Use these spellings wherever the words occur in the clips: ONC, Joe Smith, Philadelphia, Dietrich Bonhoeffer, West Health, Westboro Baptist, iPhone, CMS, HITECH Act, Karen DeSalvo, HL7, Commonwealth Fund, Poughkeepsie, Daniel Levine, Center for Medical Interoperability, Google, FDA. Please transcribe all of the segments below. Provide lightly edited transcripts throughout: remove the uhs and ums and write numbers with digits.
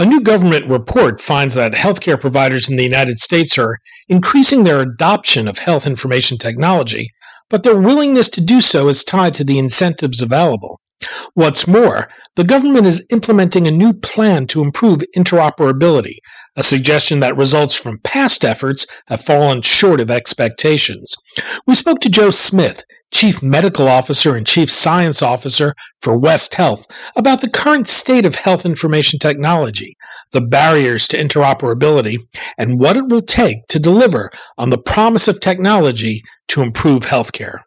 A new government report finds that healthcare providers in the United States are increasing their adoption of health information technology, but their willingness to do so is tied to the incentives available. What's more, the government is implementing a new plan to improve interoperability, a suggestion that results from past efforts have fallen short of expectations. We spoke to Joe Smith, Chief Medical Officer and Chief Science Officer for West Health, about the current state of health information technology, the barriers to interoperability, and what it will take to deliver on the promise of technology to improve healthcare.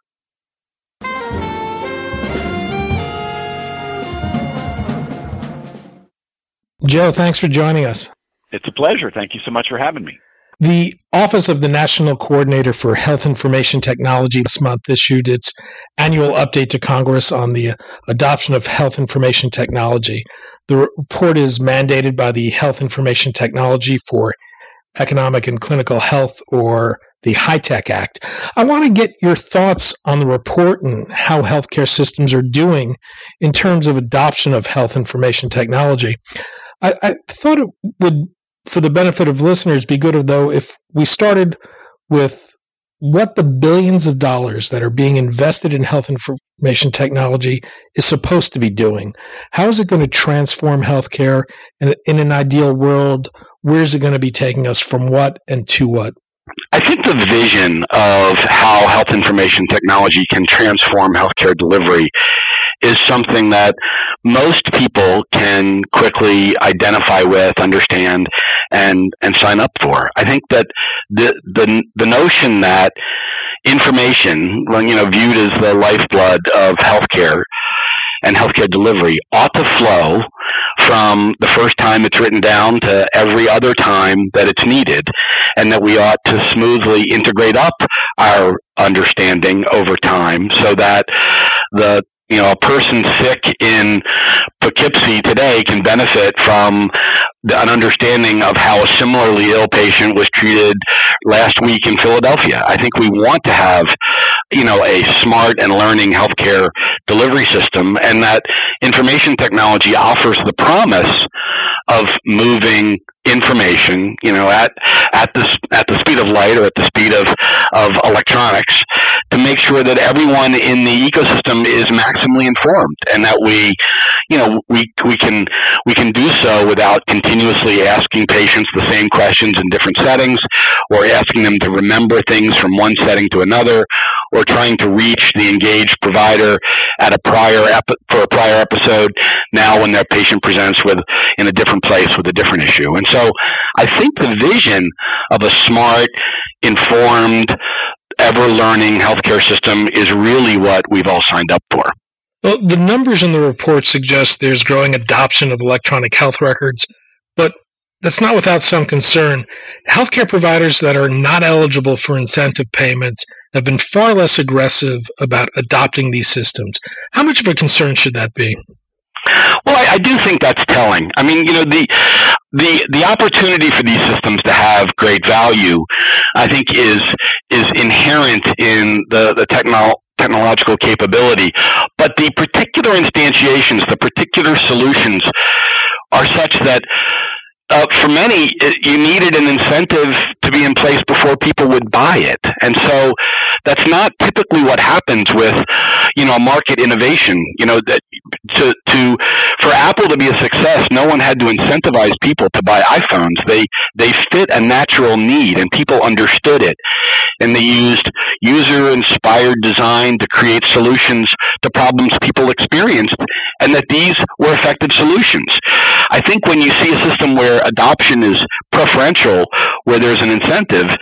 Joe, thanks for joining us. It's a pleasure. Thank you so much for having me. The Office of the National Coordinator for Health Information Technology this month issued its annual update to Congress on the adoption of health information technology. The report is mandated by the Health Information Technology for Economic and Clinical Health, or the HITECH Act. I want to get your thoughts on the report and how healthcare systems are doing in terms of adoption of health information technology. I thought it would, for the benefit of listeners, be good though if we started with what the billions of dollars that are being invested in health information technology is supposed to be doing. How is it going to transform healthcare? And in an ideal world, where is it going to be taking us from what and to what? I think the vision of how health information technology can transform healthcare delivery is something that most people can quickly identify with, understand, and sign up for. I think that the notion that information, viewed as the lifeblood of healthcare and healthcare delivery, ought to flow from the first time it's written down to every other time that it's needed, and that we ought to smoothly integrate up our understanding over time so that a person sick in Poughkeepsie today can benefit from an understanding of how a similarly ill patient was treated last week in Philadelphia. I think we want to have, a smart and learning healthcare delivery system, and that information technology offers the promise of moving information, at the speed of light or at the speed of electronics, to make sure that everyone in the ecosystem is maximally informed, and that we can do so without continuously asking patients the same questions in different settings, or asking them to remember things from one setting to another, or trying to reach the engaged provider for a prior episode now when their patient presents in a different place with a different issue. And so I think the vision of a smart, informed, ever-learning healthcare system is really what we've all signed up for. Well, the numbers in the report suggest there's growing adoption of electronic health records, but that's not without some concern. Healthcare providers that are not eligible for incentive payments have been far less aggressive about adopting these systems. How much of a concern should that be? Well, I do think that's telling. I mean, the opportunity for these systems to have great value, I think, is inherent in the technological capability. But the particular instantiations, the particular solutions, are such that for many, you needed an incentive to be in place before people would buy it. And so that's not typically what happens with, a market innovation. That for Apple to be a success, no one had to incentivize people to buy iPhones. They fit a natural need, and people understood it. And they used user-inspired design to create solutions to problems people experienced, and that these were effective solutions. I think when you see a system where adoption is preferential, where there's an incentive,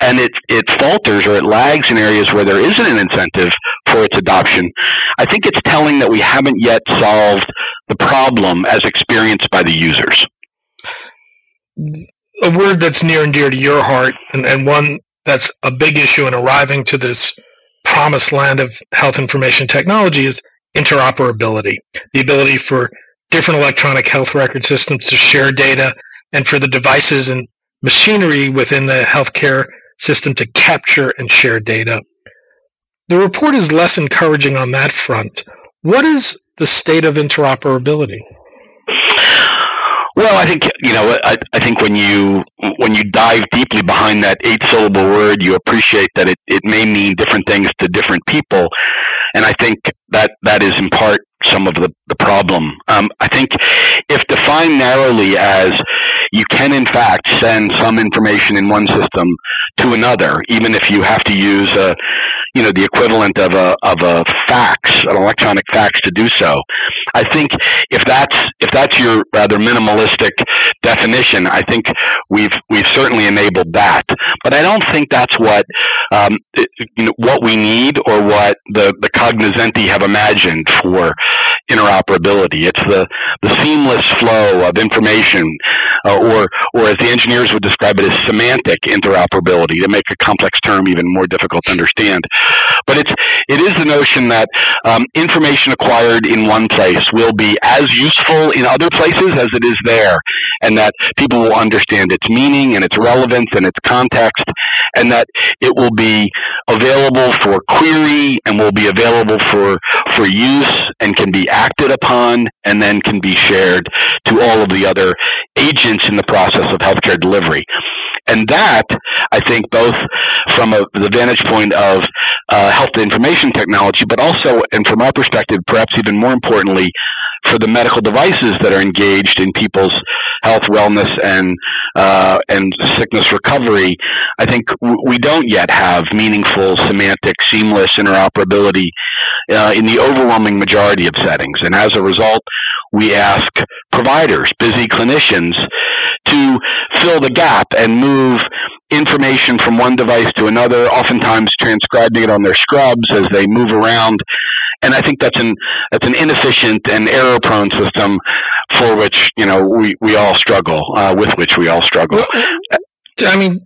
and it falters or it lags in areas where there isn't an incentive for its adoption, I think it's telling that we haven't yet solved the problem as experienced by the users? A word that's near and dear to your heart, and one that's a big issue in arriving to this promised land of health information technology, is interoperability, the ability for different electronic health record systems to share data, and for the devices and machinery within the healthcare system to capture and share data. The report is less encouraging on that front. What is the state of interoperability? Well, I think, you know, I think when you dive deeply behind that 8-syllable word, you appreciate that it may mean different things to different people. And I think that is in part some of the problem. I think if defined narrowly as you can, in fact, send some information in one system to another, even if you have to use the equivalent of a fax, an electronic fax, to do so. I think if that's your rather minimalistic definition, I think we've certainly enabled that. But I don't think that's what we need, or what the cognoscenti have imagined for interoperability. It's the seamless flow of information, or as the engineers would describe it, as semantic interoperability, to make a complex term even more difficult to understand. But it is the notion that information acquired in one place will be as useful in other places as it is there, and that people will understand its meaning and its relevance and its context, and that it will be available for query and will be available for use, and can be acted upon and then can be shared to all of the other agents in the process of healthcare delivery. And that, I think, both from the vantage point of health information technology, but also, and from our perspective, perhaps even more importantly, for the medical devices that are engaged in people's health, wellness, and sickness recovery, I think we don't yet have meaningful, semantic, seamless interoperability in the overwhelming majority of settings. And as a result, we ask providers, busy clinicians, to fill the gap and move information from one device to another, oftentimes transcribing it on their scrubs as they move around. And I think that's an inefficient and error-prone system for which, you know, we all struggle, with which we all struggle. Well, I mean,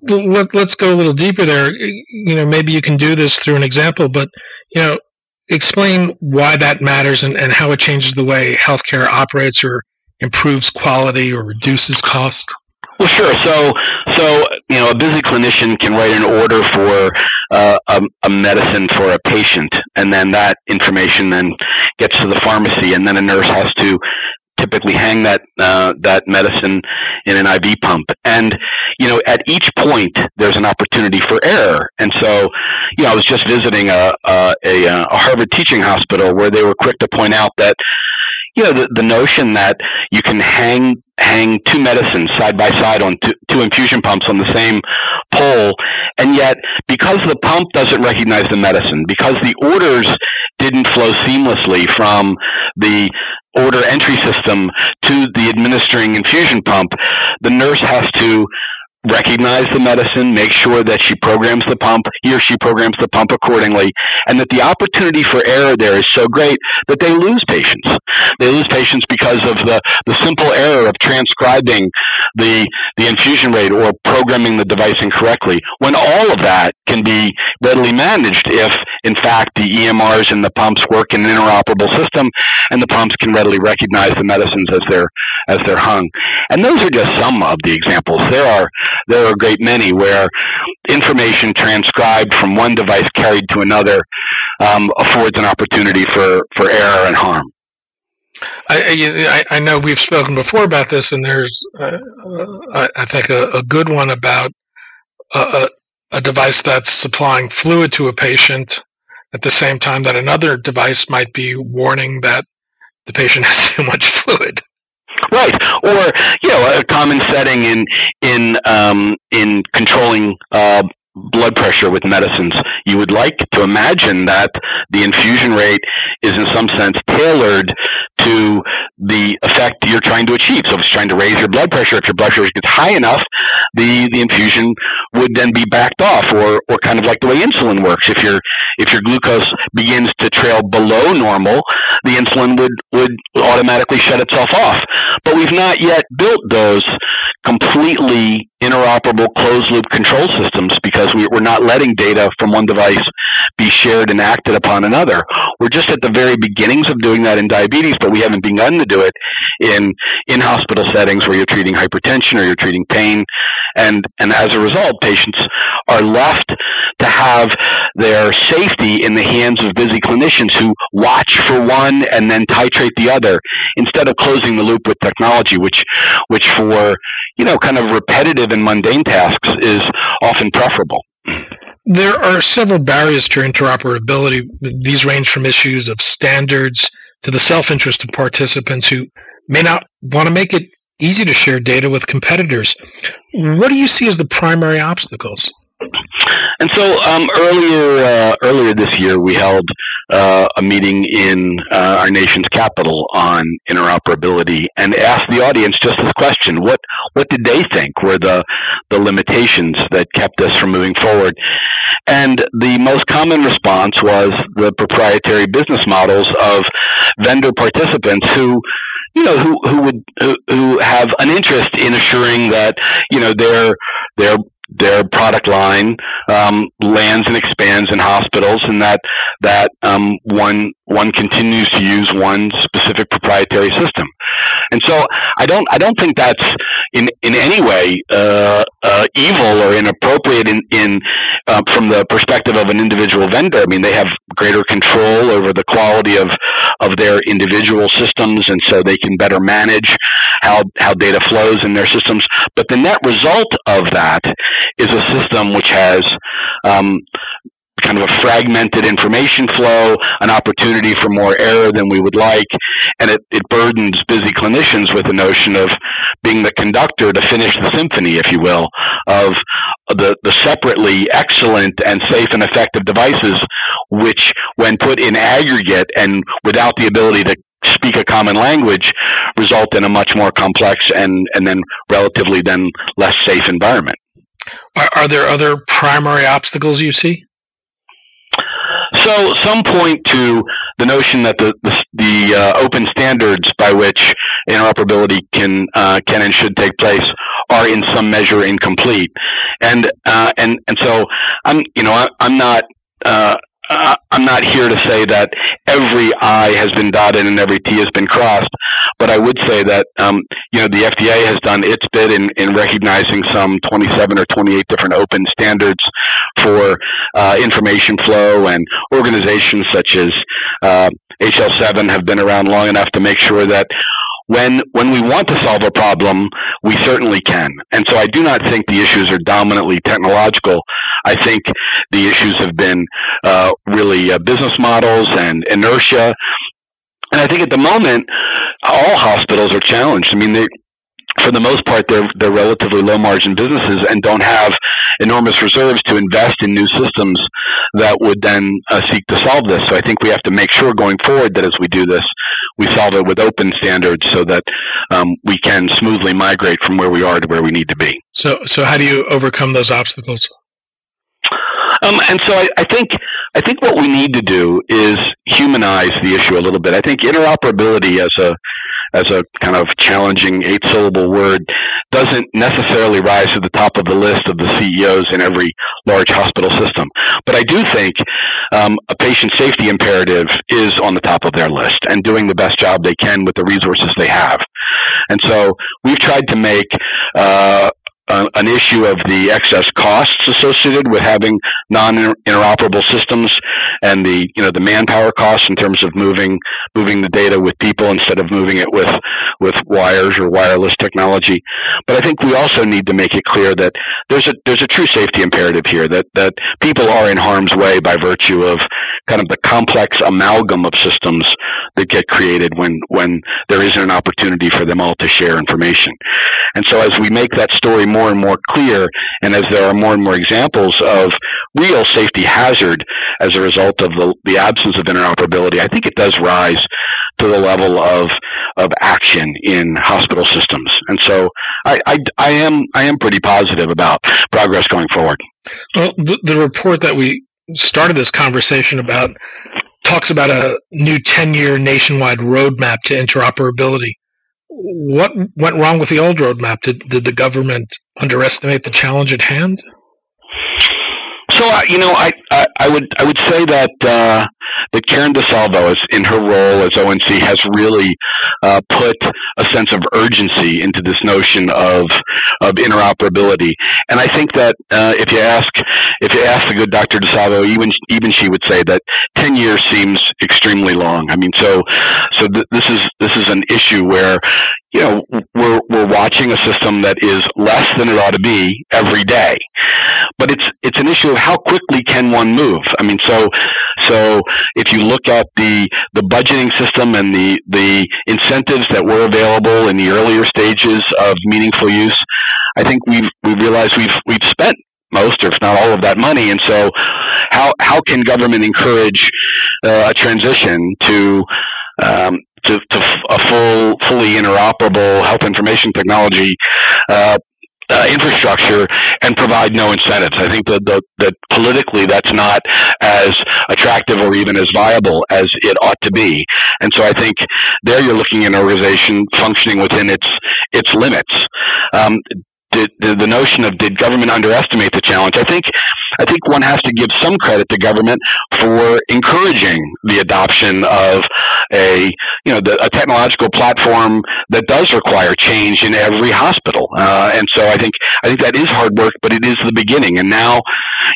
let's go a little deeper there. You know, maybe you can do this through an example, but, you know, explain why that matters and how it changes the way healthcare operates, or improves quality, or reduces cost. Well, sure. So you know, a busy clinician can write an order for a medicine for a patient, and then that information then gets to the pharmacy, and then a nurse has to typically hang that medicine in an IV pump. And, you know, at each point there's an opportunity for error. And so, you know, I was just visiting a Harvard teaching hospital where they were quick to point out that, you know, the notion that you can hang two medicines side by side on two infusion pumps on the same pole, and yet because the pump doesn't recognize the medicine, because the orders didn't flow seamlessly from the order entry system to the administering infusion pump, the nurse has to recognize the medicine, make sure that he or she programs the pump accordingly, and that the opportunity for error there is so great that they lose patients. They lose patients because of the simple error of transcribing the infusion rate or programming the device incorrectly, when all of that can be readily managed if, in fact, the EMRs and the pumps work in an interoperable system, and the pumps can readily recognize the medicines as they're hung. And those are just some of the examples. There are a great many where information transcribed from one device carried to another affords an opportunity for error and harm. I know we've spoken before about this, and there's, I think, a good one about a device that's supplying fluid to a patient at the same time that another device might be warning that the patient has too much fluid. Right, or, you know, a common setting in controlling blood pressure with medicines. You would like to imagine that the infusion rate is in some sense tailored to the effect you're trying to achieve. So if it's trying to raise your blood pressure, if your blood pressure gets high enough, the infusion would then be backed off, or kind of like the way insulin works. If your glucose begins to trail below normal, the insulin would automatically shut itself off. But we've not yet built those completely interoperable closed-loop control systems because we're not letting data from one device be shared and acted upon another. We're just at the very beginnings of doing that in diabetes, but we haven't begun to do it in hospital settings where you're treating hypertension or you're treating pain. And as a result, patients are left to have their safety in the hands of busy clinicians who watch for one and then titrate the other instead of closing the loop with technology, which for, you know, kind of repetitive and mundane tasks is often preferable. There are several barriers to interoperability. These range from issues of standards to the self-interest of participants who may not want to make it easy to share data with competitors. What do you see as the primary obstacles? And so earlier this year, we held a meeting in our nation's capital on interoperability and asked the audience just this question: what did they think were the limitations that kept us from moving forward? And the most common response was the proprietary business models of vendor participants who have an interest in assuring that, you know, their product line lands and expands in hospitals, and that one continues to use one specific proprietary system. And so I don't think that's in any way evil or inappropriate in from the perspective of an individual vendor. I mean, they have greater control over the quality of their individual systems, and so they can better manage how data flows in their systems. But the net result of that is a system which has kind of a fragmented information flow, an opportunity for more error than we would like, and it burdens busy clinicians with the notion of being the conductor to finish the symphony, if you will, of the separately excellent and safe and effective devices, which when put in aggregate and without the ability to speak a common language, result in a much more complex and then relatively then less safe environment. Are there other primary obstacles you see? So some point to the notion that the open standards by which interoperability can and should take place are in some measure incomplete, and so I'm not here to say that every I has been dotted and every T has been crossed, but I would say that the FDA has done its bit in recognizing some 27 or 28 different open standards for information flow, and organizations such as HL7 have been around long enough to make sure that when we want to solve a problem, we certainly can. And so I do not think the issues are dominantly technological. I think the issues have been really business models and inertia. And I think at the moment, all hospitals are challenged. I mean, for the most part, they're relatively low-margin businesses and don't have enormous reserves to invest in new systems that would then seek to solve this. So I think we have to make sure going forward that as we do this, we solve it with open standards so that we can smoothly migrate from where we are to where we need to be. So how do you overcome those obstacles? And so I think what we need to do is humanize the issue a little bit. I think interoperability as a kind of challenging 8-syllable word doesn't necessarily rise to the top of the list of the CEOs in every large hospital system. But I do think a patient safety imperative is on the top of their list, and doing the best job they can with the resources they have. And so we've tried to make an issue of the excess costs associated with having non-interoperable systems, and the manpower costs in terms of moving the data with people instead of moving it with wires or wireless technology. But I think we also need to make it clear that there's a true safety imperative here, that people are in harm's way by virtue of kind of the complex amalgam of systems that get created when there isn't an opportunity for them all to share information. And so as we make that story more and more clear, and as there are more and more examples of real safety hazard as a result of the absence of interoperability, I think it does rise to the level of action in hospital systems. And so I am pretty positive about progress going forward. Well, the report that we started this conversation about talks about a new 10-year nationwide roadmap to interoperability. What went wrong with the old roadmap? Did the government underestimate the challenge at hand? So, I would say that that Karen DeSalvo, in her role as ONC, has really put a sense of urgency into this notion of interoperability. And I think that if you ask the good Dr. DeSalvo, even she would say that 10 years seems extremely long. I mean, so this is an issue where, you know, we're watching a system that is less than it ought to be every day, but it's an issue of how quickly can one move. I mean, so if you look at the budgeting system and the incentives that were available in the earlier stages of meaningful use, I think we realize we've spent most, or if not all, of that money, and so how can government encourage a transition to a fully interoperable health information technology infrastructure and provide no incentives? I think that politically that's not as attractive or even as viable as it ought to be. And so I think there you're looking at an organization functioning within its limits. The notion of did government underestimate the challenge? I think one has to give some credit to government for encouraging the adoption of a technological platform that does require change in every hospital. And so I think that is hard work, but it is the beginning. And now,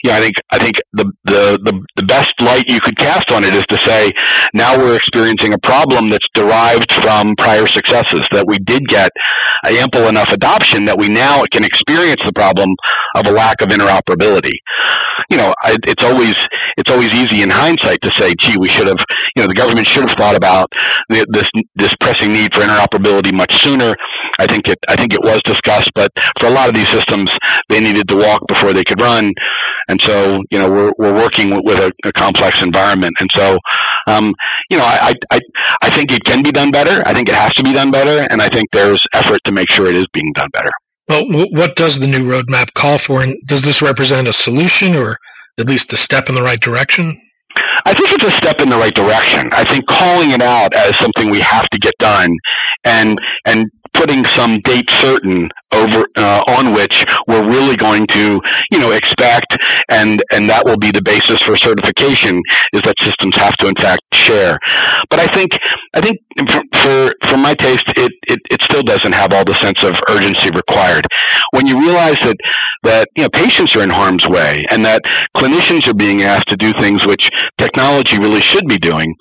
you know, I think the best light you could cast on it is to say now we're experiencing a problem that's derived from prior successes, that we did get ample enough adoption that we now can experience the problem of a lack of interoperability. You know, it's always easy in hindsight to say, gee, we should have, you know, the government should have thought about this pressing need for interoperability much sooner. I think it was discussed, but for a lot of these systems, they needed to walk before they could run. And so, you know, we're working with a complex environment. And so, you know, I think it can be done better. I think it has to be done better. And I think there's effort to make sure it is being done better. Well, what does the new roadmap call for? And does this represent a solution or at least a step in the right direction? I think it's a step in the right direction. I think calling it out as something we have to get done and putting some date certain over on which we're really going to, you know, expect, and that will be the basis for certification, is that systems have to in fact share. But I think for my taste, it still doesn't have all the sense of urgency required. When you realize that you know, patients are in harm's way and that clinicians are being asked to do things which technology really should be doing,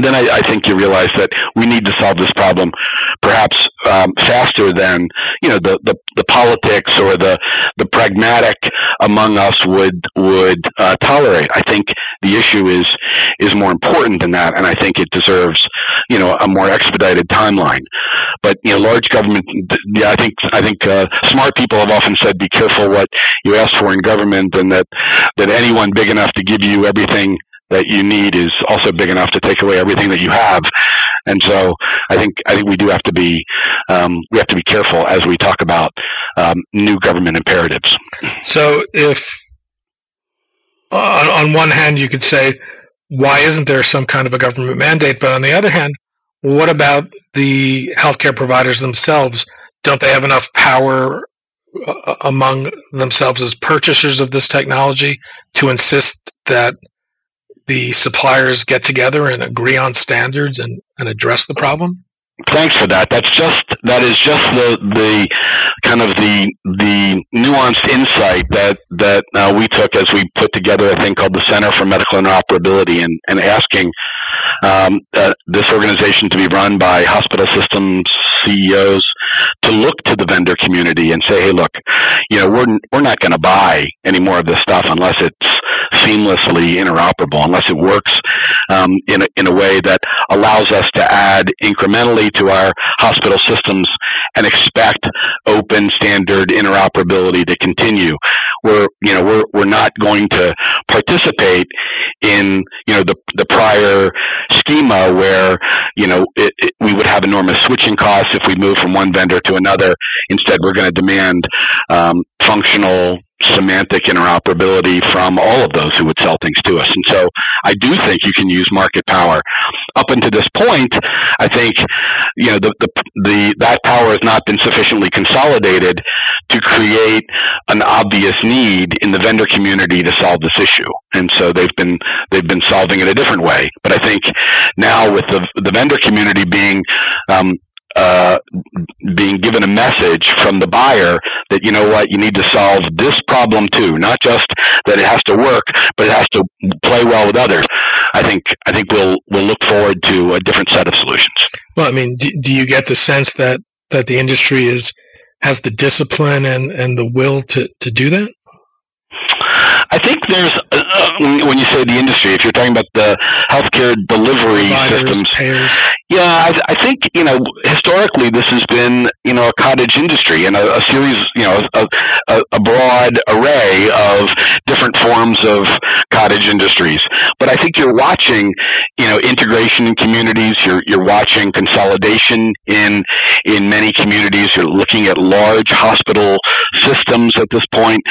then I think you realize that we need to solve this problem perhaps faster than, you know, the politics or the pragmatic among us would tolerate. I think the issue is more important than that, and I think it deserves, you know, a more expedited timeline. But, you know, large government, yeah, I think smart people have often said, be careful what you ask for in government, and that anyone big enough to give you everything that you need is also big enough to take away everything that you have. And so I think we do have to be careful as we talk about new government imperatives. So if on one hand you could say, why isn't there some kind of a government mandate? But on the other hand, what about the healthcare providers themselves? Don't they have enough power among themselves as purchasers of this technology to insist that the suppliers get together and agree on standards and address the problem? Thanks for that. That is just the kind of the nuanced insight that we took as we put together a thing called the Center for Medical Interoperability and asking this organization to be run by hospital systems CEOs to look to the vendor community and say, hey, look, you know, we're not going to buy any more of this stuff unless it's seamlessly interoperable, unless it works in a way that allows us to add incrementally to our hospital systems and expect open standard interoperability to continue. We're not going to participate in, the prior schema where, we would have enormous switching costs if we move from one vendor to another. Instead, we're going to demand functional semantic interoperability from all of those who would sell things to us. And so I do think you can use market power. Up until this point, I think that power has not been sufficiently consolidated to create an obvious need in the vendor community to solve this issue. And so they've been solving it a different way. But I think now with the vendor community being given a message from the buyer that, you know what, you need to solve this problem too, not just that it has to work, but it has to play well with others. I think we'll look forward to a different set of solutions. Well, I mean, do you get the sense that the industry has the discipline and the will to do that? I think there's, when you say the industry, if you're talking about the healthcare delivery systems, payers. Yeah, I think, historically this has been, a cottage industry and a series, a broad array of different forms of cottage industries. But I think you're watching, integration in communities, you're watching consolidation in many communities, you're looking at large hospital systems at this point,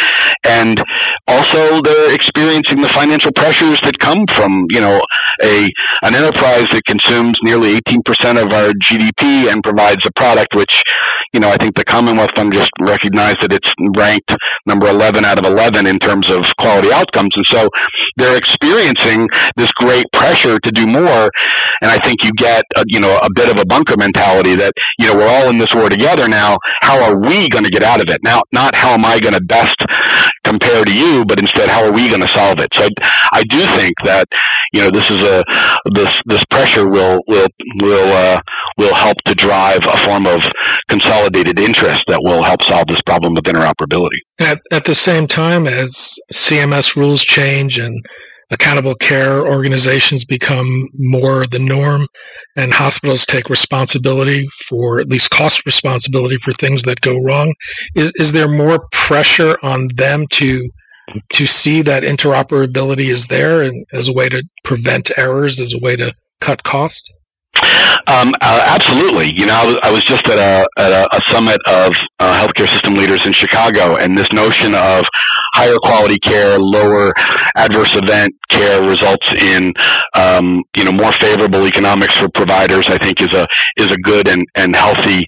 and also they're experiencing the financial pressures that come from, an enterprise that consumes nearly 18% of our GDP and provides a product which, I think the Commonwealth Fund just recognized that it's ranked number 11 out of 11 in terms of quality outcomes. And so they're experiencing this great pressure to do more. And I think you get, a bit of a bunker mentality that, we're all in this war together now. How are we going to get out of it? Now, not how am I going to best compare to you, but instead, how are we going to solve it? So I do think that this is this pressure will help to drive a form of consolidated interest that will help solve this problem of interoperability. At the same time as CMS rules change and accountable care organizations become more the norm, and hospitals take responsibility for, at least cost responsibility for things that go wrong. Is there more pressure on them to see that interoperability is there and as a way to prevent errors, as a way to cut cost? Absolutely. I was just at a summit of healthcare system leaders in Chicago, and this notion of higher quality care, lower adverse event care results in more favorable economics for providers, I think is a good and healthy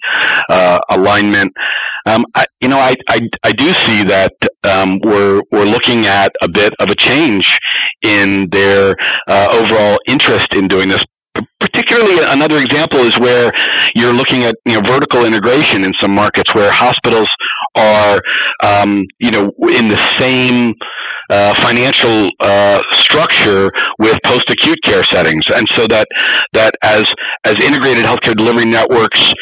alignment. I do see that we're looking at a bit of a change in their overall interest in doing this. Particularly, another example is where you're looking at vertical integration in some markets where hospitals are in the same financial structure with post-acute care settings, and so that as integrated healthcare delivery networks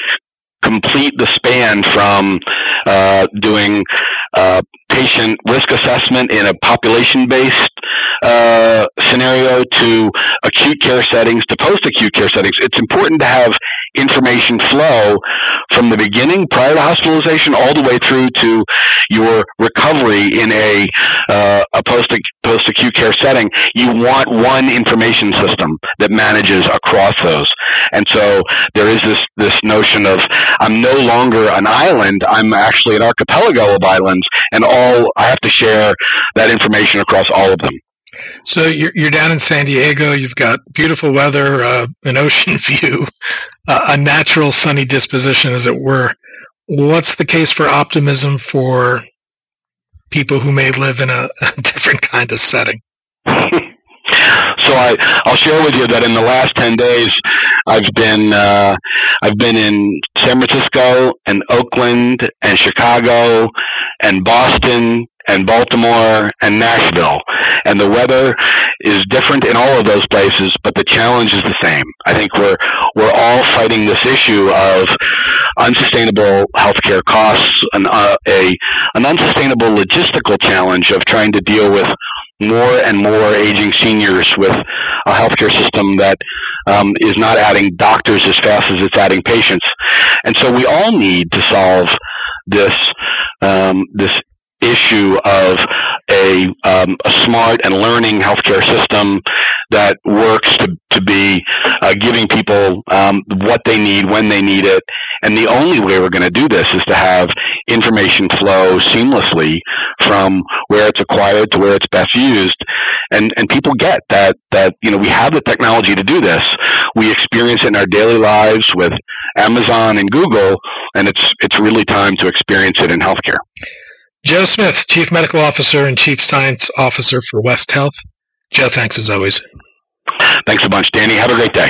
complete the span from doing patient risk assessment in a population-based scenario to acute care settings to post-acute care settings. It's important to have information flow from the beginning prior to hospitalization all the way through to your recovery in a post-acute care setting. You want one information system that manages across those. And so there is this notion of I'm no longer an island, I'm actually an archipelago of islands, and all I have to share that information across all of them. So you're down in San Diego. You've got beautiful weather, an ocean view, a natural sunny disposition, as it were. What's the case for optimism for people who may live in a different kind of setting? So I'll share with you that in the last 10 days, I've been in San Francisco and Oakland and Chicago and Boston and Baltimore and Nashville. And the weather is different in all of those places, but the challenge is the same. I think we're all fighting this issue of unsustainable healthcare costs, an unsustainable logistical challenge of trying to deal with more and more aging seniors with a healthcare system that is not adding doctors as fast as it's adding patients. And so we all need to solve this this issue of a smart and learning healthcare system that works to be giving people what they need when they need it. And the only way we're going to do this is to have information flow seamlessly from where it's acquired to where it's best used. And people get that you know, we have the technology to do this. We experience it in our daily lives with Amazon and Google, and it's really time to experience it in healthcare. Joe Smith, Chief Medical Officer and Chief Science Officer for West Health. Joe, thanks as always. Thanks a bunch, Danny. Have a great day.